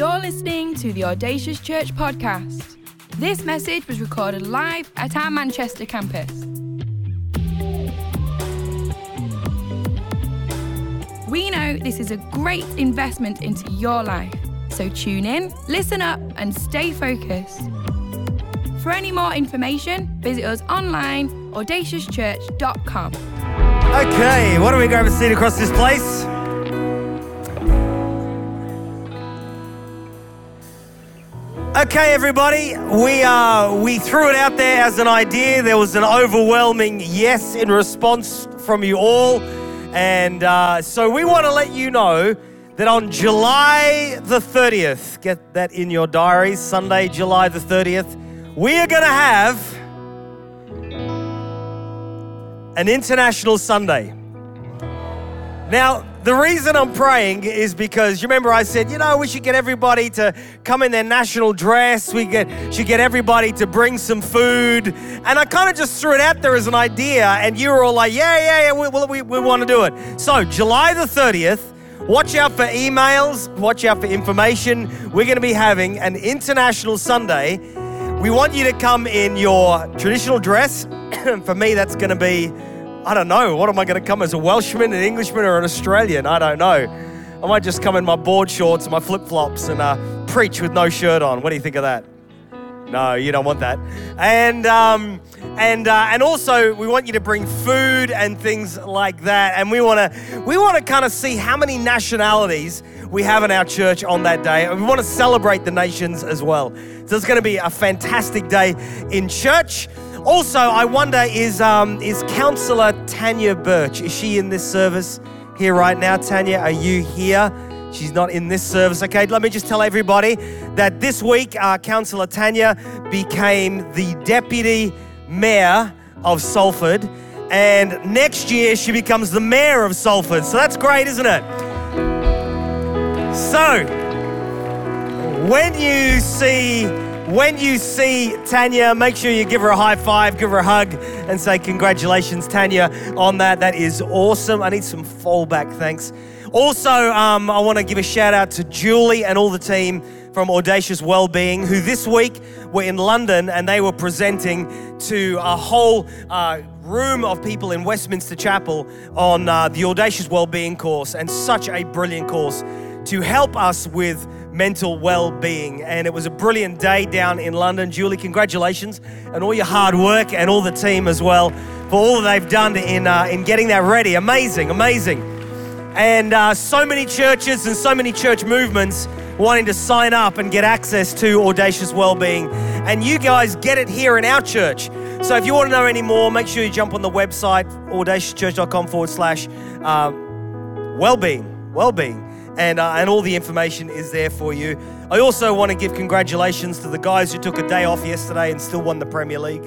You're listening to the Audacious Church podcast. This message was recorded live at our Manchester campus. We know this is a great investment into your life, so tune in, listen up, and stay focused. For any more information, visit us online, audaciouschurch.com. Okay, why don't we go have a seat across this place? Okay, everybody, we threw it out there as an idea. There was an overwhelming yes in response from you all. And so we want to let you know that on July the 30th, get that in your diaries, Sunday, July the 30th, we are going to have an International Sunday. Now, the reason I'm praying is because, you remember I said, you know, we should get everybody to come in their national dress. We should get everybody to bring some food. And I kind of just threw it out there as an idea, and you were all like, yeah, we want to do it. So July the 30th, watch out for emails, watch out for information. We're going to be having an International Sunday. We want you to come in your traditional dress. For me, that's going to be, I don't know, what am I going to come as, a Welshman, an Englishman, or an Australian? I don't know. I might just come in my board shorts, my flip-flops, and preach with no shirt on. What do you think of that? No, you don't want that. And also, we want you to bring food and things like that. And we want to kind of see how many nationalities we have in our church on that day. And we want to celebrate the nations as well. So it's going to be a fantastic day in church. Also, I wonder, is Councillor Tanya Birch, is she in this service here right now? Tanya, are you here? She's not in this service. Okay, let me just tell everybody that this week, Councillor Tanya became the Deputy Mayor of Salford, and next year she becomes the Mayor of Salford. So that's great, isn't it? So, when you see Tanya, make sure you give her a high five, give her a hug, and say congratulations, Tanya, on that. That is awesome. I need some fallback, thanks. Also, I want to give a shout out to Julie and all the team from Audacious Wellbeing, who this week were in London, and they were presenting to a whole room of people in Westminster Chapel on the Audacious Wellbeing course, and such a brilliant course to help us with mental well-being. And it was a brilliant day down in London. Julie, congratulations, and all your hard work, and all the team as well for all that they've done in getting that ready. Amazing. And so many churches and so many church movements wanting to sign up and get access to Audacious Wellbeing. And you guys get it here in our church. So if you want to know any more, make sure you jump on the website, audaciouschurch.com/wellbeing. And all the information is there for you. I also want to give congratulations to the guys who took a day off yesterday and still won the Premier League.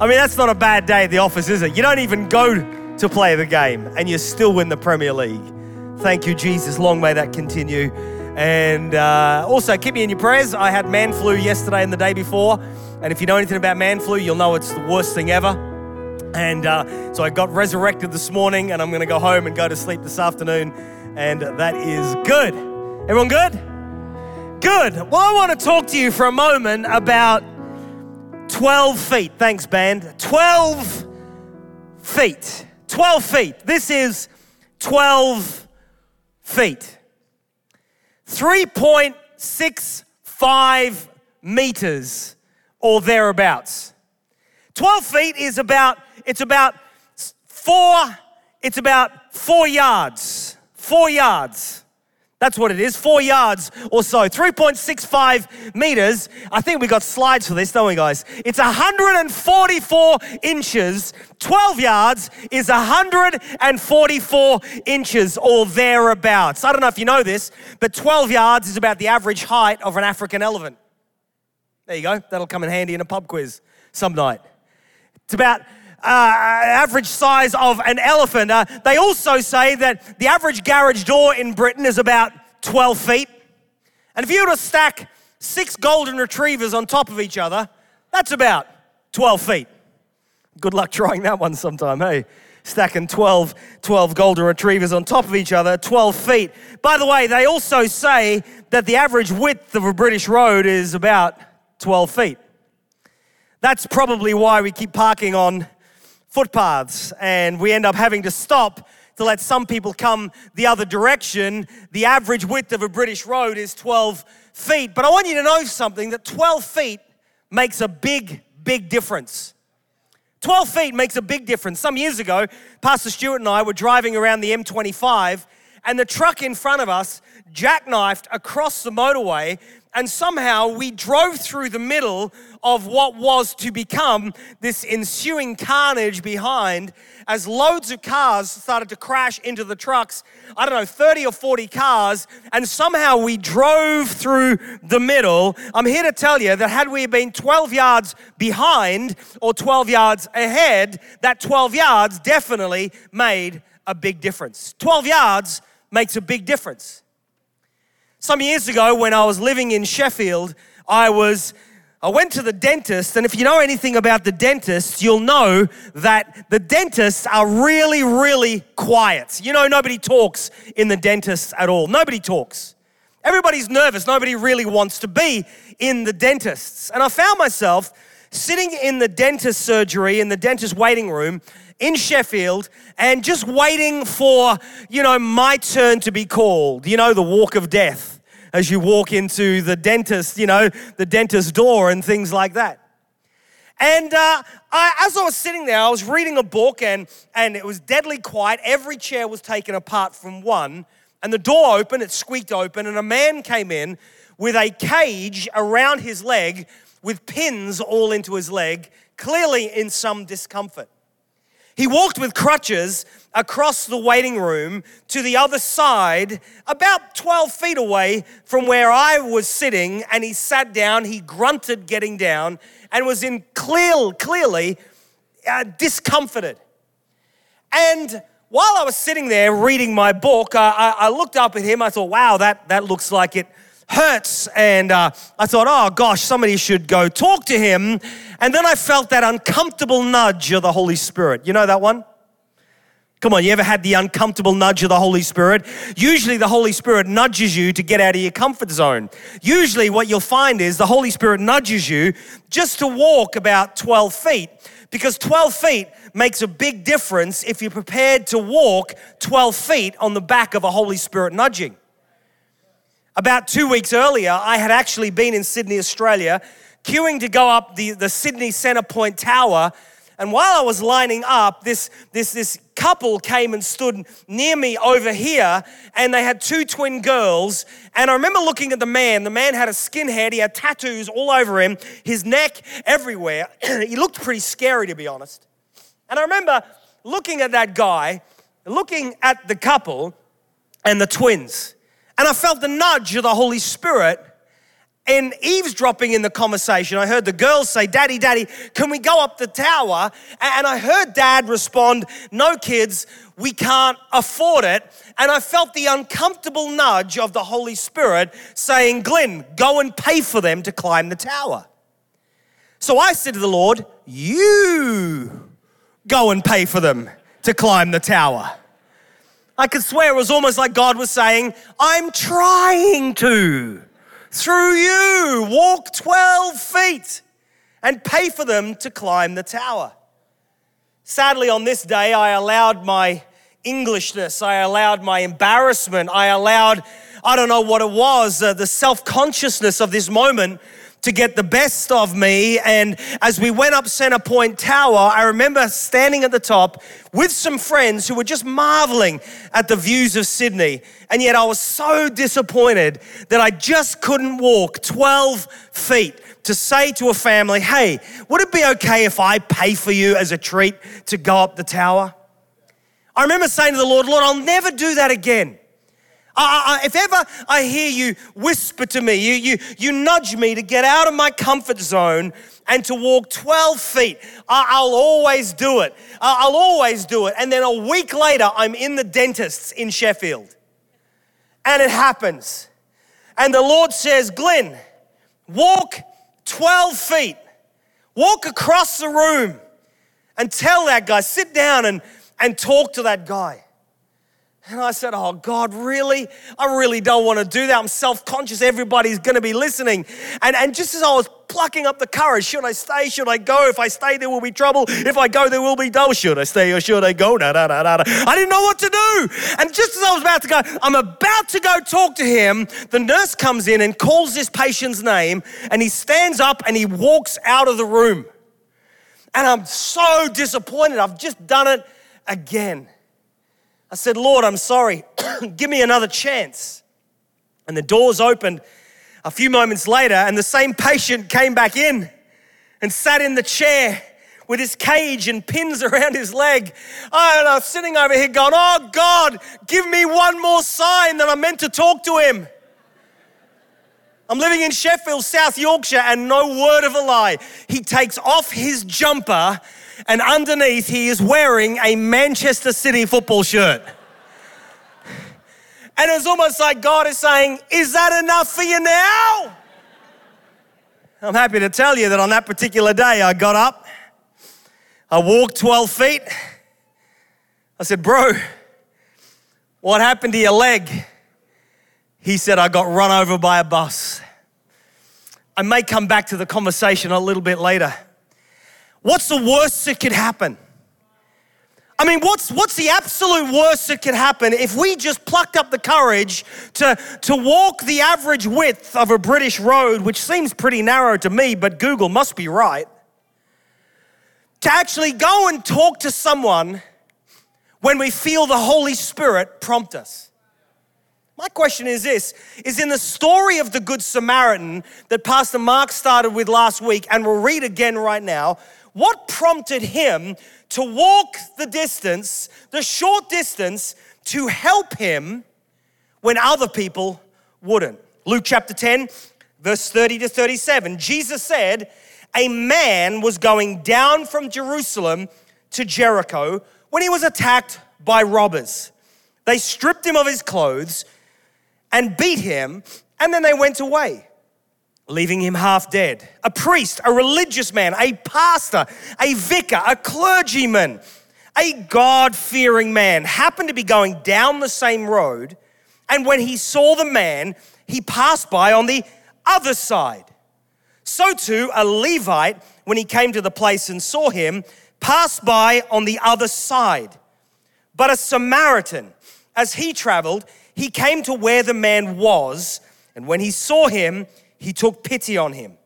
I mean, that's not a bad day at the office, is it? You don't even go to play the game and you still win the Premier League. Thank you, Jesus. Long may that continue. And also, keep me in your prayers. I had man flu yesterday and the day before. And if you know anything about man flu, you'll know it's the worst thing ever. And so I got resurrected this morning, and I'm going to go home and go to sleep this afternoon. And that is good. Everyone good? Good. Well, I want to talk to you for a moment about 12 feet. Thanks, band. 12 feet. 12 feet. This is 12 feet. 3.65 meters or thereabouts. 12 feet is about... It's about 4 yards. 4 yards. That's what it is, 4 yards or so. 3.65 meters. I think we got slides for this, don't we, guys? It's 144 inches. 12 yards is 144 inches or thereabouts. I don't know if you know this, but 12 yards is about the average height of an African elephant. There you go. That'll come in handy in a pub quiz some night. It's about... average size of an elephant. They also say that the average garage door in Britain is about 12 feet. And if you were to stack 6 golden retrievers on top of each other, that's about 12 feet. Good luck trying that one sometime, hey? stacking 12 golden retrievers on top of each other, 12 feet. By the way, they also say that the average width of a British road is about 12 feet. That's probably why we keep parking on footpaths and we end up having to stop to let some people come the other direction. The average width of a British road is 12 feet. But I want you to know something, that 12 feet makes a big, big difference. 12 feet makes a big difference. Some years ago, Pastor Stuart and I were driving around the M25 and the truck in front of us jackknifed across the motorway, and somehow we drove through the middle of what was to become this ensuing carnage behind as loads of cars started to crash into the trucks. I don't know, 30 or 40 cars, and somehow we drove through the middle. I'm here to tell you that had we been 12 yards behind or 12 yards ahead, that 12 yards definitely made a big difference. 12 yards makes a big difference. Some years ago when I was living in Sheffield, I went to the dentist, and if you know anything about the dentist, you'll know that the dentists are really, really quiet. You know, nobody talks in the dentist at all. Nobody talks. Everybody's nervous. Nobody really wants to be in the dentist's. And I found myself sitting in the dentist surgery, in the dentist waiting room in Sheffield, and just waiting for, my turn to be called. The walk of death as you walk into the dentist, the dentist door and things like that. And as I was sitting there, I was reading a book, and it was deadly quiet. Every chair was taken apart from one, and the door opened, it squeaked open, and a man came in with a cage around his leg with pins all into his leg, clearly in some discomfort. He walked with crutches across the waiting room to the other side, about 12 feet away from where I was sitting, and he sat down, he grunted getting down, and was in clearly discomforted. And while I was sitting there reading my book, I looked up at him, I thought, wow, that looks like it hurts. And I thought, oh gosh, somebody should go talk to him. And then I felt that uncomfortable nudge of the Holy Spirit. You know that one? Come on, you ever had the uncomfortable nudge of the Holy Spirit? Usually the Holy Spirit nudges you to get out of your comfort zone. Usually what you'll find is the Holy Spirit nudges you just to walk about 12 feet, because 12 feet makes a big difference if you're prepared to walk 12 feet on the back of a Holy Spirit nudging. About 2 weeks earlier, I had actually been in Sydney, Australia, queuing to go up the Sydney Centrepoint Tower. And while I was lining up, this couple came and stood near me over here, and they had two twin girls. And I remember looking at the man. The man had a skinhead. He had tattoos all over him, his neck, everywhere. He looked pretty scary, to be honest. And I remember looking at that guy, looking at the couple and the twins. And I felt the nudge of the Holy Spirit and eavesdropping in the conversation. I heard the girls say, "Daddy, Daddy, can we go up the tower?" And I heard Dad respond, "No, kids, we can't afford it." And I felt the uncomfortable nudge of the Holy Spirit saying, "Glenn, go and pay for them to climb the tower." So I said to the Lord, "You go and pay for them to climb the tower." I could swear it was almost like God was saying, "I'm trying to, through you, walk 12 feet and pay for them to climb the tower." Sadly, on this day, I allowed my Englishness, I allowed my embarrassment, I allowed, I don't know what it was, the self-consciousness of this moment to get the best of me. And as we went up Centrepoint Tower, I remember standing at the top with some friends who were just marveling at the views of Sydney. And yet I was so disappointed that I just couldn't walk 12 feet to say to a family, "Hey, would it be okay if I pay for you as a treat to go up the tower?" I remember saying to the Lord, "Lord, I'll never do that again. If ever I hear you whisper to me, you nudge me to get out of my comfort zone and to walk 12 feet, I'll always do it. I'll always do it." And then a week later, I'm in the dentist's in Sheffield. And it happens. And the Lord says, "Glenn, walk 12 feet. Walk across the room and tell that guy, sit down and and talk to that guy. And I said, oh God, really? I really don't want to do that. I'm self-conscious. Everybody's going to be listening. And just as I was plucking up the courage, should I stay? Should I go? If I stay, there will be trouble. If I go, there will be trouble. Should I stay or should I go? I didn't know what to do. And just as I was about to go, I'm about to go talk to him, the nurse comes in and calls this patient's name, and he stands up and he walks out of the room. And I'm so disappointed. I've just done it again. I said, Lord, I'm sorry. Give me another chance. And the doors opened a few moments later, and the same patient came back in and sat in the chair with his cage and pins around his leg. And I'm sitting over here going, oh God, give me one more sign that I'm meant to talk to him. I'm living in Sheffield, South Yorkshire, and no word of a lie. He takes off his jumper, and underneath he is wearing a Manchester City football shirt. And it's almost like God is saying, is that enough for you now? I'm happy to tell you that on that particular day, I got up, I walked 12 feet. I said, bro, what happened to your leg? He said, I got run over by a bus. I may come back to the conversation a little bit later. What's the worst that could happen? I mean, what's the absolute worst that could happen if we just plucked up the courage to walk the average width of a British road, which seems pretty narrow to me, but Google must be right, to actually go and talk to someone when we feel the Holy Spirit prompt us? My question is this, is in the story of the Good Samaritan that Pastor Mark started with last week and we'll read again right now, what prompted him to walk the distance, the short distance, to help him when other people wouldn't? Luke chapter 10, verse 30 to 37, Jesus said, a man was going down from Jerusalem to Jericho when he was attacked by robbers. They stripped him of his clothes and beat him, and then they went away, leaving him half dead. A priest, a religious man, a pastor, a vicar, a clergyman, a God-fearing man happened to be going down the same road, and when he saw the man, he passed by on the other side. So too, a Levite, when he came to the place and saw him, passed by on the other side. But a Samaritan, as he traveled, he came to where the man was, and when he saw him, he took pity on him.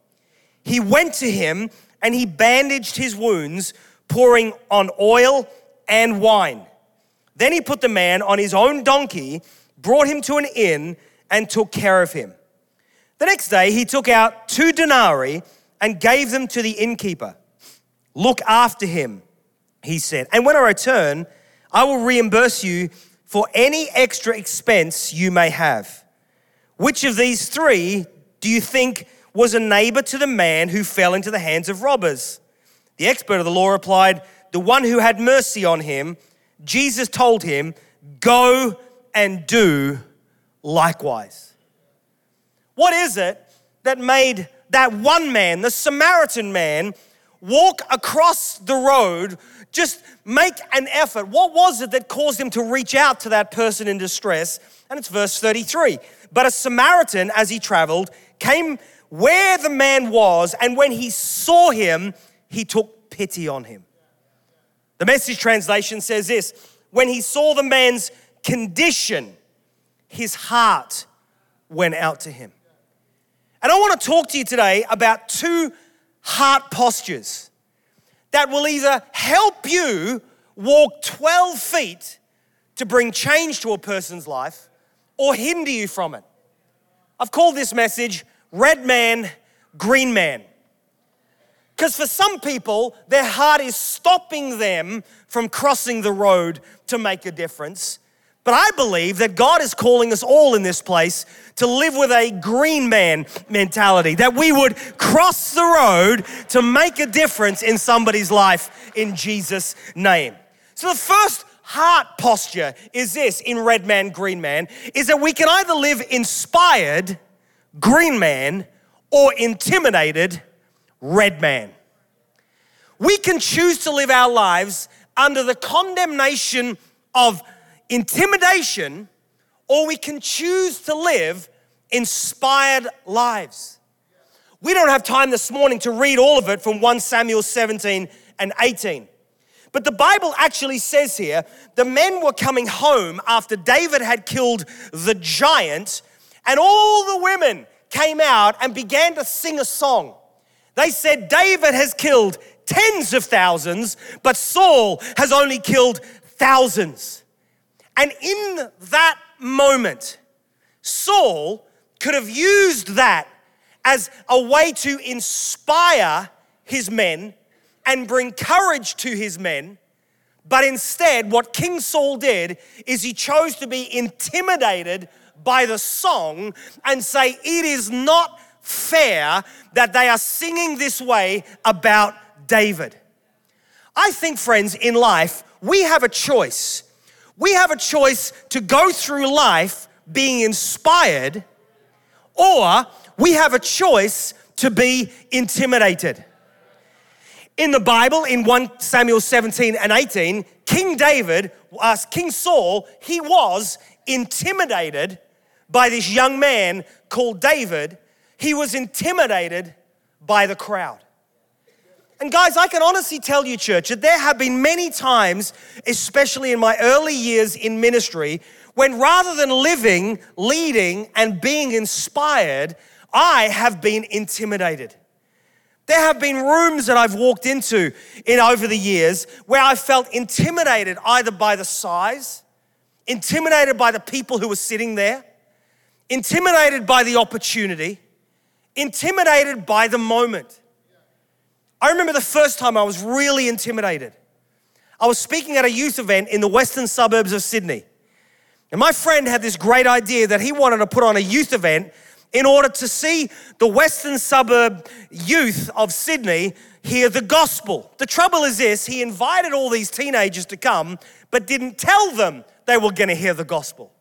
He went to him and he bandaged his wounds, pouring on oil and wine. Then he put the man on his own donkey, brought him to an inn, and took care of him. The next day he took out 2 denarii and gave them to the innkeeper. Look after him, he said, and when I return, I will reimburse you for any extra expense you may have. Which of these 3 do you think was a neighbor to the man who fell into the hands of robbers? The expert of the law replied, the one who had mercy on him. Jesus told him, go and do likewise. What is it that made that one man, the Samaritan man, walk across the road, just make an effort? What was it that caused him to reach out to that person in distress? And it's verse 33. But a Samaritan, as he traveled, came where the man was, and when he saw him, he took pity on him. The Message translation says this, when he saw the man's condition, his heart went out to him. And I want to talk to you today about 2 heart postures that will either help you walk 12 feet to bring change to a person's life or hinder you from it. I've called this message, Red Man, Green Man. Because for some people, their heart is stopping them from crossing the road to make a difference. But I believe that God is calling us all in this place to live with a green man mentality, that we would cross the road to make a difference in somebody's life in Jesus' name. So the first heart posture is this in Red Man, Green Man, is that we can either live inspired, green man, or intimidated, red man. We can choose to live our lives under the condemnation of intimidation, or we can choose to live inspired lives. We don't have time this morning to read all of it from 1 Samuel 17 and 18. But the Bible actually says here, the men were coming home after David had killed the giant, and all the women came out and began to sing a song. They said, David has killed tens of thousands, but Saul has only killed thousands. And in that moment, Saul could have used that as a way to inspire his men and bring courage to his men. But instead, what King Saul did is he chose to be intimidated by the song and say, it is not fair that they are singing this way about David. I think, friends, in life, we have a choice. We have a choice to go through life being inspired, or we have a choice to be intimidated. In the Bible, in 1 Samuel 17 and 18, King Saul, he was intimidated by this young man called David. He was intimidated by the crowd. And guys, I can honestly tell you, church, that there have been many times, especially in my early years in ministry, when rather than living, leading, and being inspired, I have been intimidated. There have been rooms that I've walked into in over the years where I felt intimidated either by the size, intimidated by the people who were sitting there, intimidated by the opportunity, intimidated by the moment. I remember the first time I was really intimidated. I was speaking at a youth event in the western suburbs of Sydney. And my friend had this great idea that he wanted to put on a youth event in order to see the western suburb youth of Sydney hear the gospel. The trouble is this, he invited all these teenagers to come, but didn't tell them they were going to hear the gospel.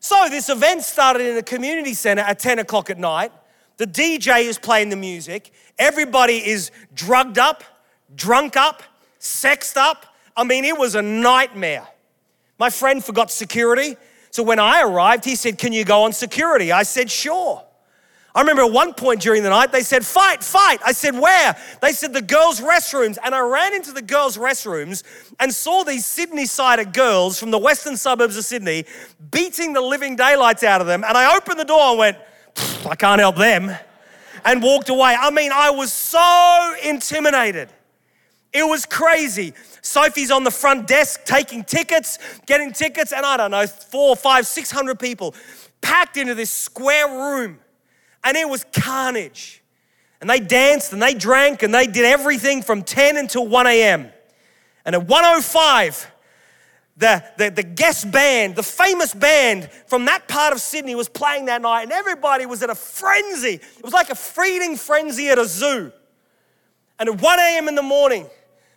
So this event started in a community center at 10 o'clock at night. The DJ is playing the music. Everybody is drugged up, drunk up, sexed up. I mean, it was a nightmare. My friend forgot security. So when I arrived, he said, can you go on security? I said, sure. I remember at one point during the night, they said, fight, fight. I said, where? They said, the girls' restrooms. And I ran into the girls' restrooms and saw these Sydney-sided girls from the western suburbs of Sydney beating the living daylights out of them. And I opened the door and went, I can't help them, and walked away. I mean, I was so intimidated. It was crazy. Sophie's on the front desk taking tickets, getting tickets, and I don't know, 400, 500, 600 people packed into this square room, and it was carnage. And they danced, and they drank, and they did everything from 10 until 1 a.m. And at 1:05, The guest band, the famous band from that part of Sydney was playing that night, and everybody was in a frenzy. It was like a feeding frenzy at a zoo. And at 1 a.m. in the morning,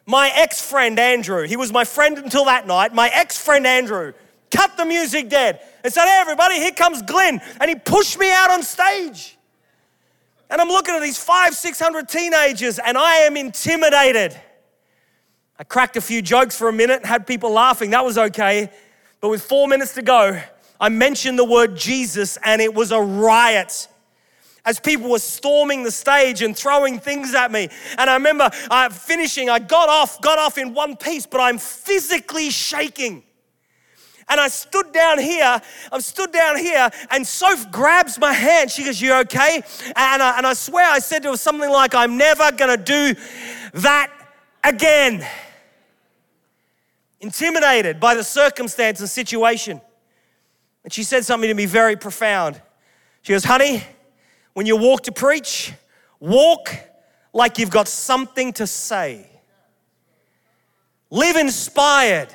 my ex-friend Andrew, he was my friend until that night, my ex-friend Andrew cut the music dead and said, hey, everybody, here comes Glenn. And he pushed me out on stage. And I'm looking at these 500, 600 teenagers, and I am intimidated. I cracked a few jokes for a minute, had people laughing. That was okay. But with 4 minutes to go, I mentioned the word Jesus, and it was a riot as people were storming the stage and throwing things at me. And I remember finishing, I got off in one piece, but I'm physically shaking. And I stood down here, and Soph grabs my hand. She goes, you okay? And I swear I said to her something like, I'm never going to do that again. Intimidated by the circumstance and situation. And she said something to me very profound. She goes, honey, when you walk to preach, walk like you've got something to say. Live inspired.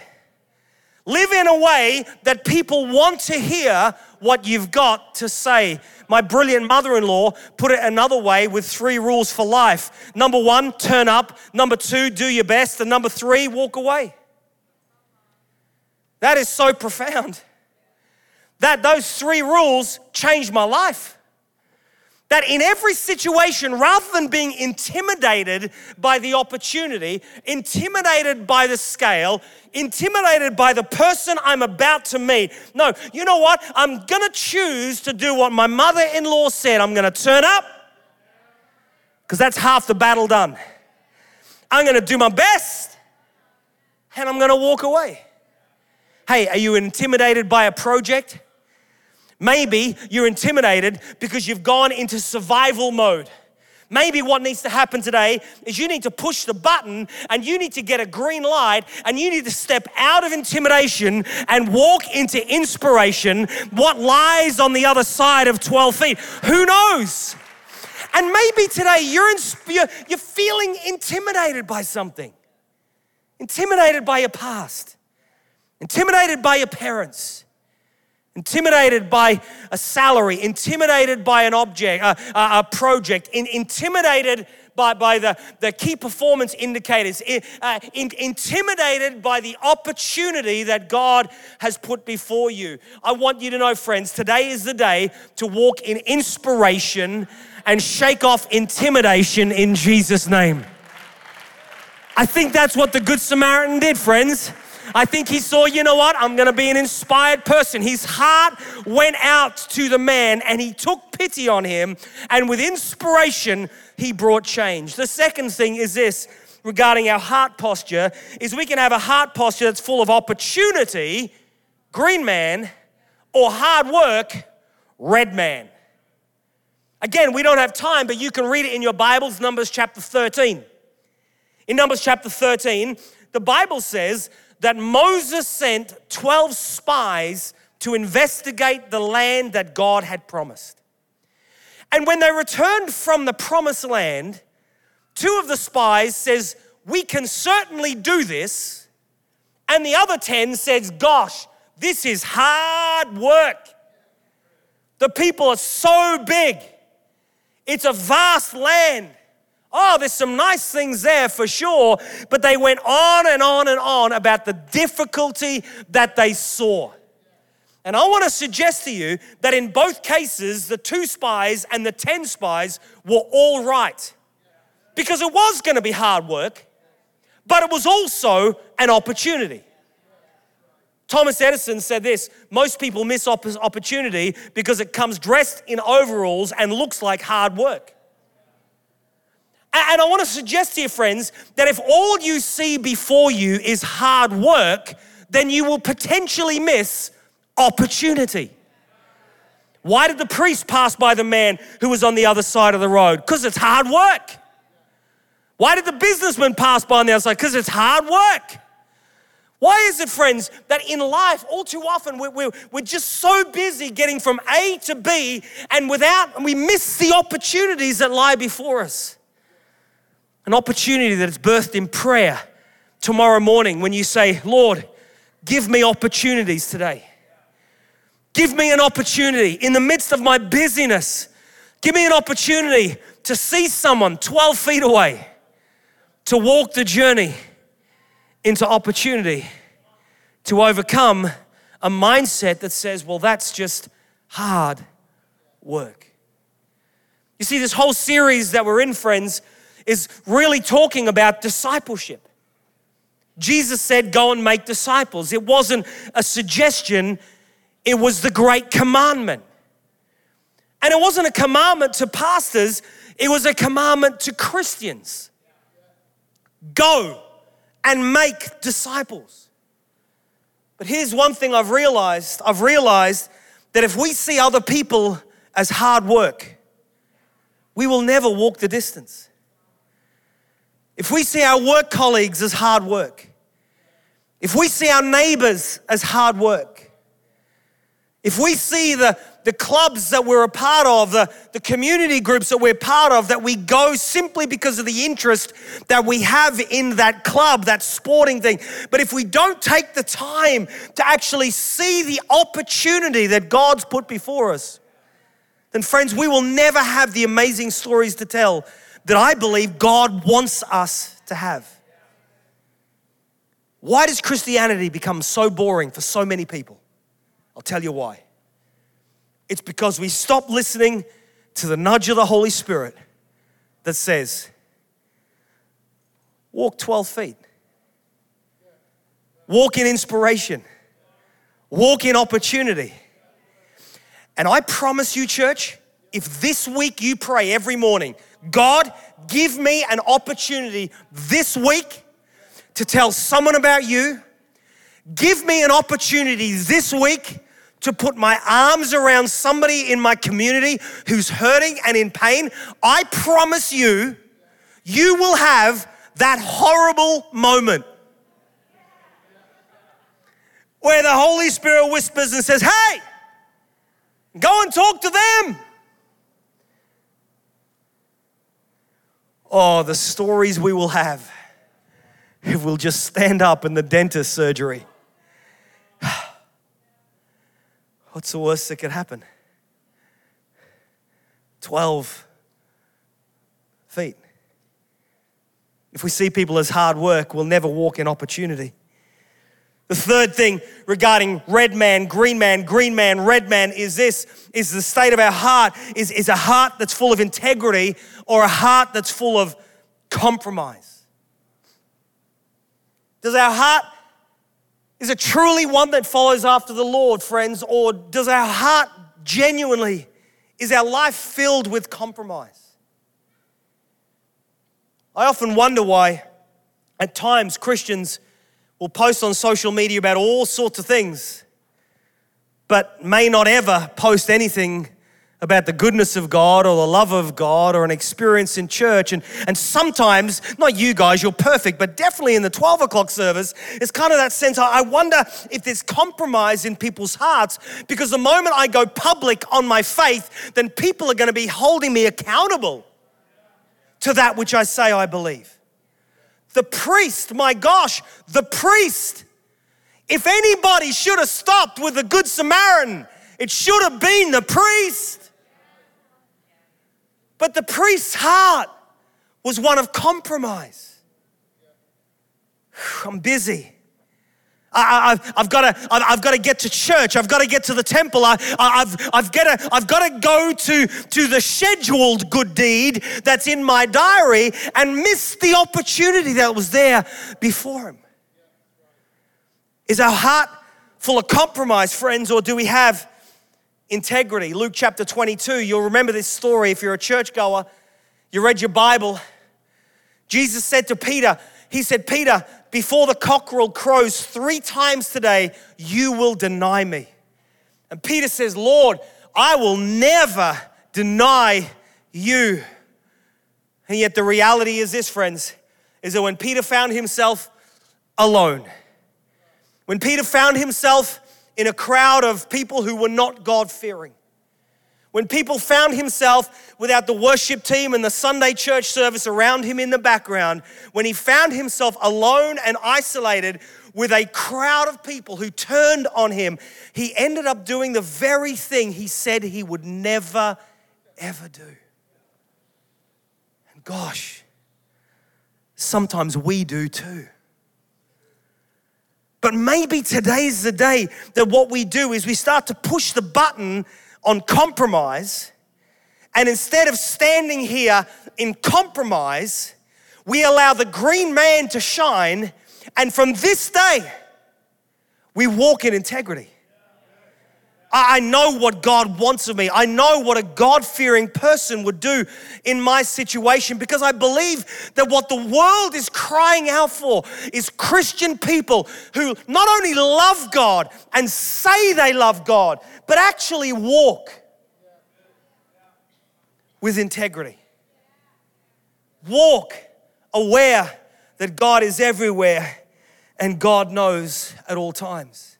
Live in a way that people want to hear what you've got to say. My brilliant mother-in-law put it another way with 3 rules for life. Number 1, turn up. Number 2, do your best. And number 3, walk away. That is so profound. Those 3 rules changed my life. That in every situation, rather than being intimidated by the opportunity, intimidated by the scale, intimidated by the person I'm about to meet. No, you know what? I'm gonna choose to do what my mother-in-law said. I'm gonna turn up, because that's half the battle done. I'm gonna do my best, and I'm gonna walk away. Hey, are you intimidated by a project? Maybe you're intimidated because you've gone into survival mode. Maybe what needs to happen today is you need to push the button and you need to get a green light and you need to step out of intimidation and walk into inspiration. What lies on the other side of 12 feet? Who knows? And maybe today you're feeling intimidated by something. Intimidated by your past. Intimidated by your parents. Intimidated by a salary, intimidated by an object, a project, intimidated by the key performance indicators, intimidated by the opportunity that God has put before you. I want you to know, friends, today is the day to walk in inspiration and shake off intimidation in Jesus' name. I think that's what the Good Samaritan did, friends. I think he saw, you know what? I'm gonna be an inspired person. His heart went out to the man and he took pity on him, and with inspiration, he brought change. The second thing is this, regarding our heart posture, is we can have a heart posture that's full of opportunity, green man, or hard work, red man. Again, we don't have time, but you can read it in your Bibles, Numbers chapter 13. In Numbers chapter 13, the Bible says that Moses sent 12 spies to investigate the land that God had promised. And when they returned from the promised land, two of the spies says, "We can certainly do this." And the other 10 says, "Gosh, this is hard work. The people are so big. It's a vast land. Oh, there's some nice things there for sure," but they went on and on and on about the difficulty that they saw. And I want to suggest to you that in both cases, the 2 spies and the 10 spies were all right, because it was going to be hard work, but it was also an opportunity. Thomas Edison said this, "Most people miss opportunity because it comes dressed in overalls and looks like hard work." And I want to suggest to you, friends, that if all you see before you is hard work, then you will potentially miss opportunity. Why did the priest pass by the man who was on the other side of the road? Because it's hard work. Why did the businessman pass by on the other side? Because it's hard work. Why is it, friends, that in life, all too often, we're just so busy getting from A to B, and we miss the opportunities that lie before us? An opportunity that is birthed in prayer tomorrow morning when you say, "Lord, give me opportunities today. Give me an opportunity in the midst of my busyness. Give me an opportunity to see someone 12 feet away, to walk the journey into opportunity, to overcome a mindset that says, well, that's just hard work." You see, this whole series that we're in, friends, is really talking about discipleship. Jesus said, "Go and make disciples." It wasn't a suggestion, it was the great commandment. And it wasn't a commandment to pastors, it was a commandment to Christians. Go and make disciples. But here's one thing I've realized that if we see other people as hard work, we will never walk the distance. If we see our work colleagues as hard work, if we see our neighbors as hard work, if we see the clubs that we're a part of, the community groups that we're part of, that we go simply because of the interest that we have in that club, that sporting thing. But if we don't take the time to actually see the opportunity that God's put before us, then friends, we will never have the amazing stories to tell that I believe God wants us to have. Why does Christianity become so boring for so many people? I'll tell you why. It's because we stop listening to the nudge of the Holy Spirit that says, walk 12 feet. Walk in inspiration. Walk in opportunity. And I promise you, church, if this week you pray every morning, God, give me an opportunity this week to tell someone about you. Give me an opportunity this week to put my arms around somebody in my community who's hurting and in pain. I promise you, you will have that horrible moment where the Holy Spirit whispers and says, hey, go and talk to them. Oh, the stories we will have if we'll just stand up in the dentist surgery. What's the worst that could happen? 12 feet. If we see people as hard work, we'll never walk in opportunity. The third thing regarding red man, green man, red man is this, is the state of our heart is a heart that's full of integrity or a heart that's full of compromise. Does our heart, is it truly one that follows after the Lord, friends, or does our heart genuinely, is our life filled with compromise? I often wonder why at times Christians will post on social media about all sorts of things, but may not ever post anything about the goodness of God or the love of God or an experience in church. And sometimes, not you guys, you're perfect, but definitely in the 12 o'clock service, it's kind of that sense, I wonder if there's compromise in people's hearts, because the moment I go public on my faith, then people are going to be holding me accountable to that which I say I believe. The priest, my gosh, the priest. If anybody should have stopped with the Good Samaritan, it should have been the priest. But the priest's heart was one of compromise. I'm busy. I've got to get to church. I've got to get to the temple. I've got to go to the scheduled good deed that's in my diary and miss the opportunity that was there before him. Is our heart full of compromise, friends, or do we have integrity? Luke chapter 22, you'll remember this story if you're a churchgoer. You read your Bible. Jesus said to Peter, he said, Peter, before the cockerel crows 3 times today, you will deny me. And Peter says, Lord, I will never deny you. And yet the reality is this, friends, is that when Peter found himself alone, when Peter found himself in a crowd of people who were not God-fearing, when people found himself without the worship team and the Sunday church service around him in the background, when he found himself alone and isolated with a crowd of people who turned on him, he ended up doing the very thing he said he would never, ever do. And gosh, sometimes we do too. But maybe today's the day that what we do is we start to push the button on compromise, and instead of standing here in compromise, we allow the green man to shine, and from this day, we walk in integrity. I know what God wants of me. I know what a God-fearing person would do in my situation, because I believe that what the world is crying out for is Christian people who not only love God and say they love God, but actually walk with integrity. Walk aware that God is everywhere and God knows at all times.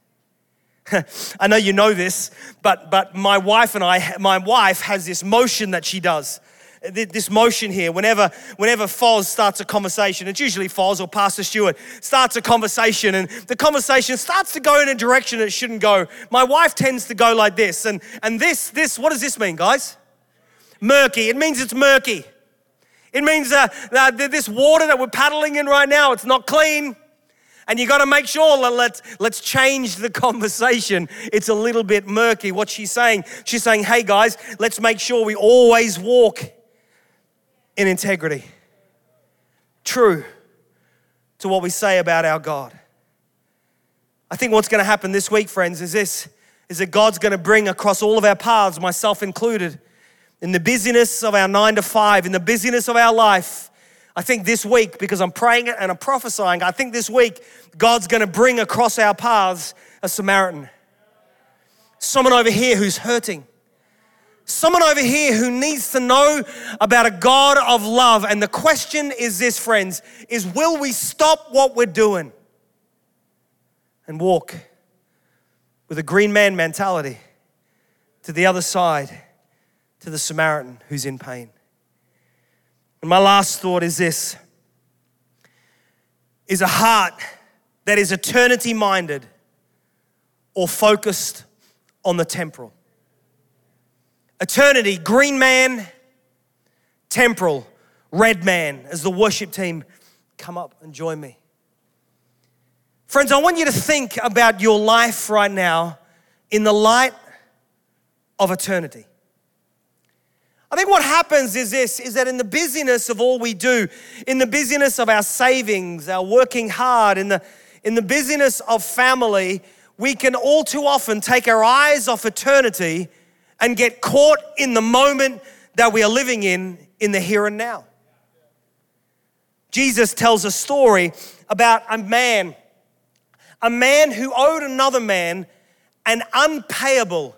I know you know this, but my wife and I, my wife has this motion that she does. This motion here, whenever Foz starts a conversation, it's usually Foz or Pastor Stuart starts a conversation, and the conversation starts to go in a direction it shouldn't go. My wife tends to go like this, and this, what does this mean, guys? Murky. It means it's murky. It means that this water that we're paddling in right now, it's not clean. And you got to make sure that let's change the conversation. It's a little bit murky. What's she saying? She's saying, hey guys, let's make sure we always walk in integrity. True to what we say about our God. I think what's going to happen this week, friends, is this, is that God's going to bring across all of our paths, myself included, in the busyness of our 9 to 5, in the busyness of our life. I think this week, because I'm praying it and I'm prophesying, I think this week God's going to bring across our paths a Samaritan. Someone over here who's hurting. Someone over here who needs to know about a God of love. And the question is this, friends, is will we stop what we're doing and walk with a green man mentality to the other side, to the Samaritan who's in pain? And my last thought is this, is a heart that is eternity-minded or focused on the temporal. Eternity, green man, temporal, red man, as the worship team come up and join me. Friends, I want you to think about your life right now in the light of eternity. I think what happens is this, is that in the busyness of all we do, in the busyness of our savings, our working hard, in the busyness of family, we can all too often take our eyes off eternity and get caught in the moment that we are living in the here and now. Jesus tells a story about a man who owed another man an unpayable,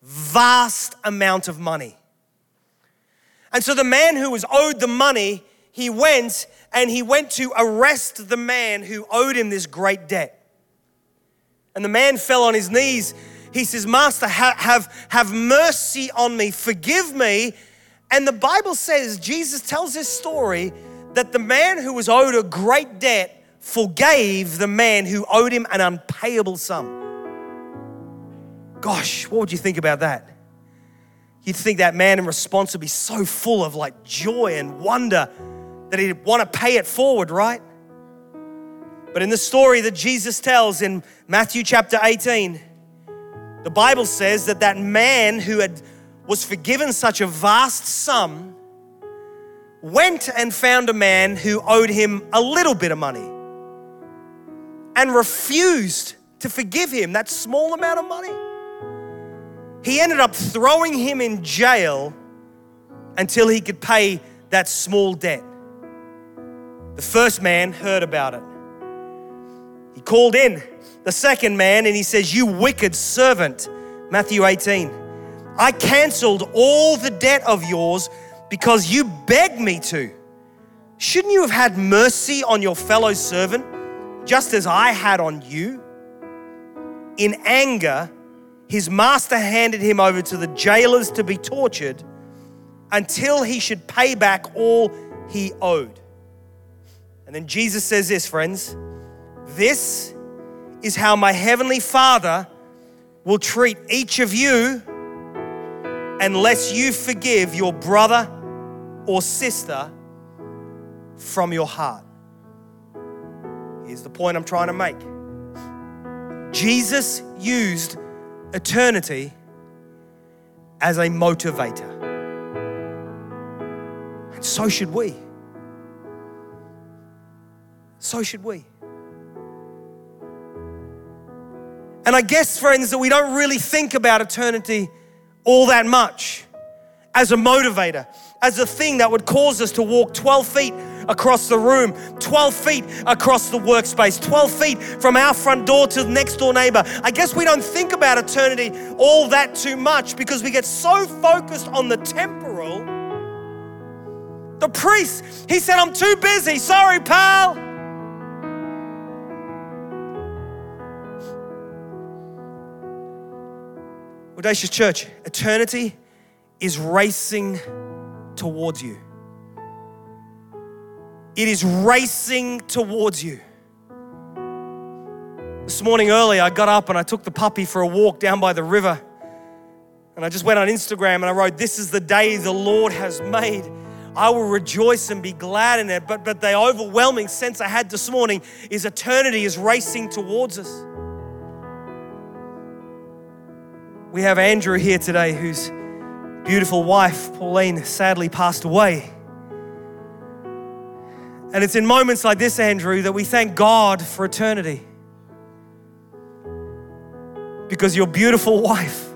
vast amount of money. And so the man who was owed the money, he went to arrest the man who owed him this great debt. And the man fell on his knees. He says, Master, have mercy on me, forgive me. And the Bible says, Jesus tells this story that the man who was owed a great debt forgave the man who owed him an unpayable sum. Gosh, what would you think about that? You'd think that man in response would be so full of like joy and wonder that he'd want to pay it forward, right? But in the story that Jesus tells in Matthew chapter 18, the Bible says that man who was forgiven such a vast sum went and found a man who owed him a little bit of money and refused to forgive him that small amount of money. He ended up throwing him in jail until he could pay that small debt. The first man heard about it. He called in the second man and he says, you wicked servant, Matthew 18, I canceled all the debt of yours because you begged me to. Shouldn't you have had mercy on your fellow servant just as I had on you? In anger, his master handed him over to the jailers to be tortured until he should pay back all he owed. And then Jesus says this, friends, this is how my heavenly Father will treat each of you unless you forgive your brother or sister from your heart. Here's the point I'm trying to make. Jesus used eternity as a motivator. And so should we. So should we. And I guess, friends, that we don't really think about eternity all that much as a motivator, as a thing that would cause us to walk 12 feet across the room, 12 feet across the workspace, 12 feet from our front door to the next door neighbor. I guess we don't think about eternity all that too much because we get so focused on the temporal. The priest, he said, I'm too busy. Sorry, pal. Audacious Church, eternity is racing towards you. It is racing towards you. This morning early, I got up and I took the puppy for a walk down by the river. And I just went on Instagram and I wrote, this is the day the Lord has made. I will rejoice and be glad in it. But the overwhelming sense I had this morning is eternity is racing towards us. We have Andrew here today, whose beautiful wife, Pauline, sadly passed away. And it's in moments like this, Andrew, that we thank God for eternity. Because your beautiful wife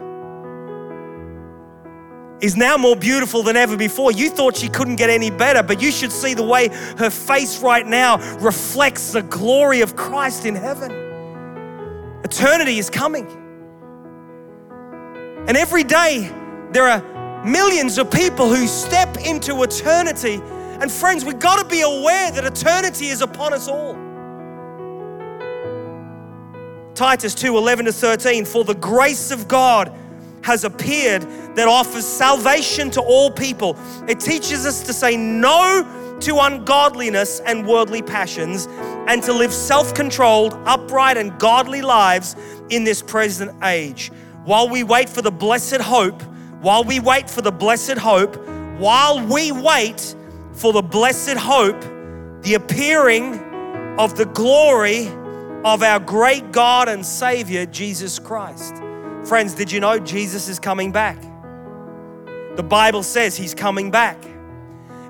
is now more beautiful than ever before. You thought she couldn't get any better, but you should see the way her face right now reflects the glory of Christ in heaven. Eternity is coming. And every day there are millions of people who step into eternity. And friends, we've got to be aware that eternity is upon us all. Titus 2:11-13, for the grace of God has appeared that offers salvation to all people. It teaches us to say no to ungodliness and worldly passions and to live self-controlled, upright and godly lives in this present age. While we wait for the blessed hope, the appearing of the glory of our great God and Savior, Jesus Christ. Friends, did you know Jesus is coming back? The Bible says he's coming back.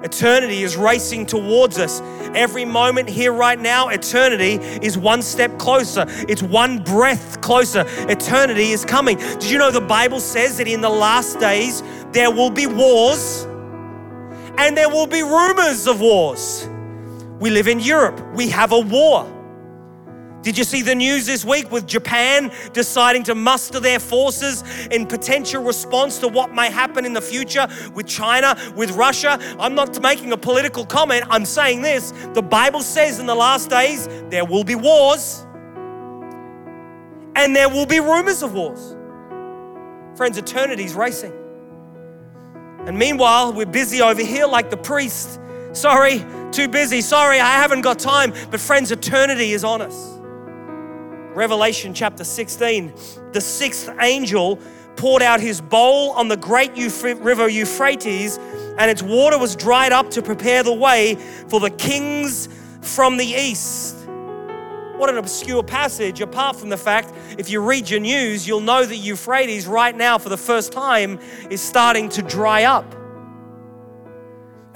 Eternity is racing towards us. Every moment here right now, eternity is one step closer. It's one breath closer. Eternity is coming. Did you know the Bible says that in the last days, there will be wars and there will be rumors of wars. We live in Europe. We have a war. Did you see the news this week with Japan deciding to muster their forces in potential response to what may happen in the future with China, with Russia? I'm not making a political comment. I'm saying this. The Bible says in the last days, there will be wars and there will be rumors of wars. Friends, eternity's racing. And meanwhile, we're busy over here like the priest. Sorry, too busy. Sorry, I haven't got time. But friends, eternity is on us. Revelation chapter 16, the sixth angel poured out his bowl on the great river Euphrates, and its water was dried up to prepare the way for the kings from the east. What an obscure passage, apart from the fact, if you read your news, you'll know that Euphrates right now for the first time is starting to dry up.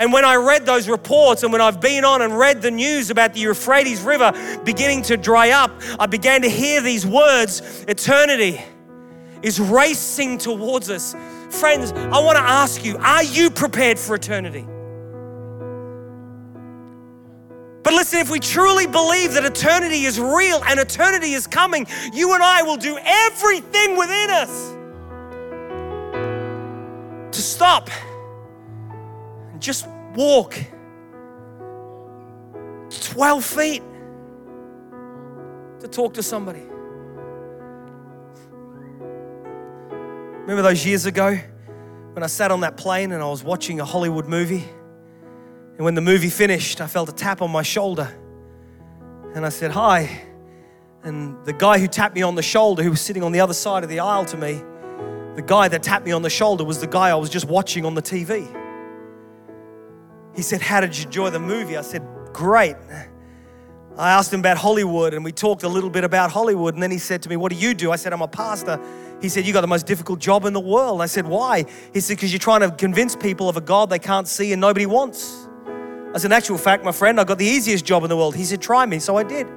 And when I read those reports and when I've been on and read the news about the Euphrates River beginning to dry up, I began to hear these words, eternity is racing towards us. Friends, I want to ask you, are you prepared for eternity? But listen, if we truly believe that eternity is real and eternity is coming, you and I will do everything within us to stop. Just walk 12 feet to talk to somebody. Remember those years ago when I sat on that plane and I was watching a Hollywood movie, and when the movie finished, I felt a tap on my shoulder and I said, hi. And the guy who tapped me on the shoulder, who was sitting on the other side of the aisle to me, the guy that tapped me on the shoulder was the guy I was just watching on the TV. He said, how did you enjoy the movie? I said, great. I asked him about Hollywood and we talked a little bit about Hollywood. And then he said to me, what do you do? I said, I'm a pastor. He said, you got the most difficult job in the world. I said, why? He said, because you're trying to convince people of a God they can't see and nobody wants. I said, in actual fact, my friend, I got the easiest job in the world. He said, try me. So I did.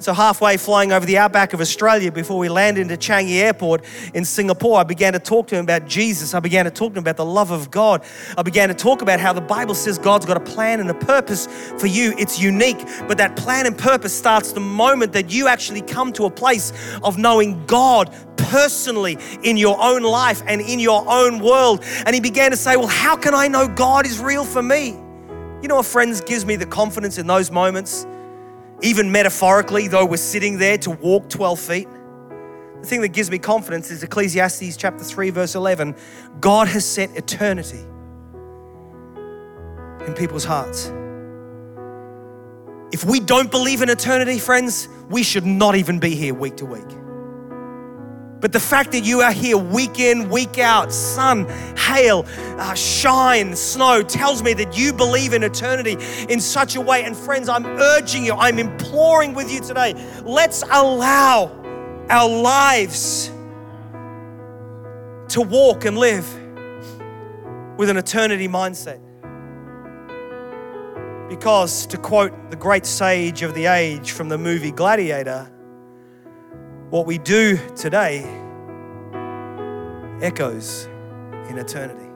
So halfway flying over the outback of Australia before we landed into Changi Airport in Singapore, I began to talk to him about Jesus. I began to talk to him about the love of God. I began to talk about how the Bible says God's got a plan and a purpose for you. It's unique, but that plan and purpose starts the moment that you actually come to a place of knowing God personally in your own life and in your own world. And he began to say, well, how can I know God is real for me? You know what, friends, gives me the confidence in those moments? Even metaphorically, though we're sitting there to walk 12 feet, the thing that gives me confidence is Ecclesiastes chapter 3, verse 11. God has set eternity in people's hearts. If we don't believe in eternity, friends, we should not even be here week to week. But the fact that you are here week in, week out, sun, hail, shine, snow, tells me that you believe in eternity in such a way. And friends, I'm urging you, I'm imploring with you today, let's allow our lives to walk and live with an eternity mindset. Because, to quote the great sage of the age from the movie Gladiator, what we do today echoes in eternity.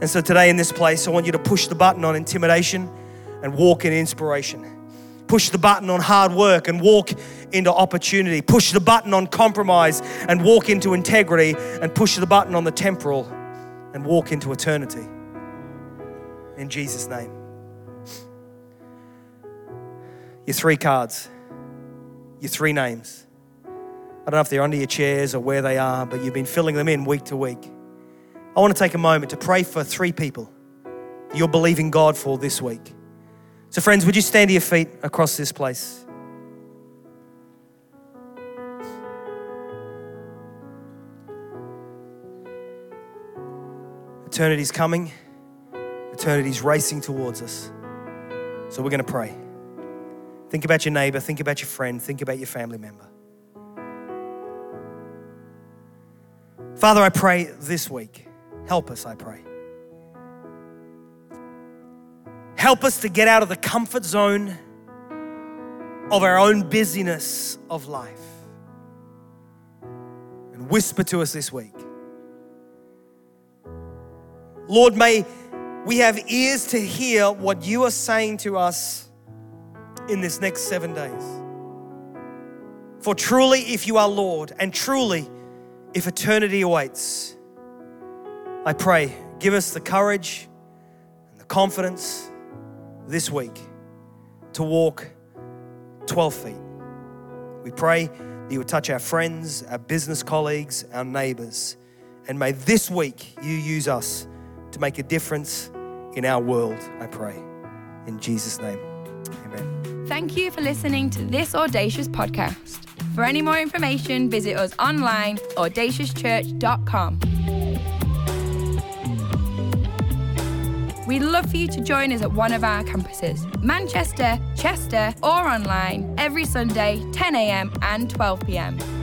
And so today in this place, I want you to push the button on intimidation and walk in inspiration. Push the button on hard work and walk into opportunity. Push the button on compromise and walk into integrity. And push the button on the temporal and walk into eternity. In Jesus' name. Your three cards, your three names. I don't know if they're under your chairs or where they are, but you've been filling them in week to week. I want to take a moment to pray for three people you're believing God for this week. So friends, would you stand to your feet across this place? Eternity's coming. Eternity's racing towards us. So we're going to pray. Think about your neighbor, think about your friend, think about your family member. Father, I pray this week, help us, I pray. Help us to get out of the comfort zone of our own busyness of life. And whisper to us this week, Lord, may we have ears to hear what you are saying to us in this next 7 days. For truly, if you are Lord, and truly, if eternity awaits, I pray, give us the courage and the confidence this week to walk 12 feet. We pray that you would touch our friends, our business colleagues, our neighbors, and may this week you use us to make a difference in our world, I pray. In Jesus' name, amen. Thank you for listening to this Audacious podcast. For any more information, visit us online, audaciouschurch.com. We'd love for you to join us at one of our campuses, Manchester, Chester, or online every Sunday, 10 a.m. and 12 p.m.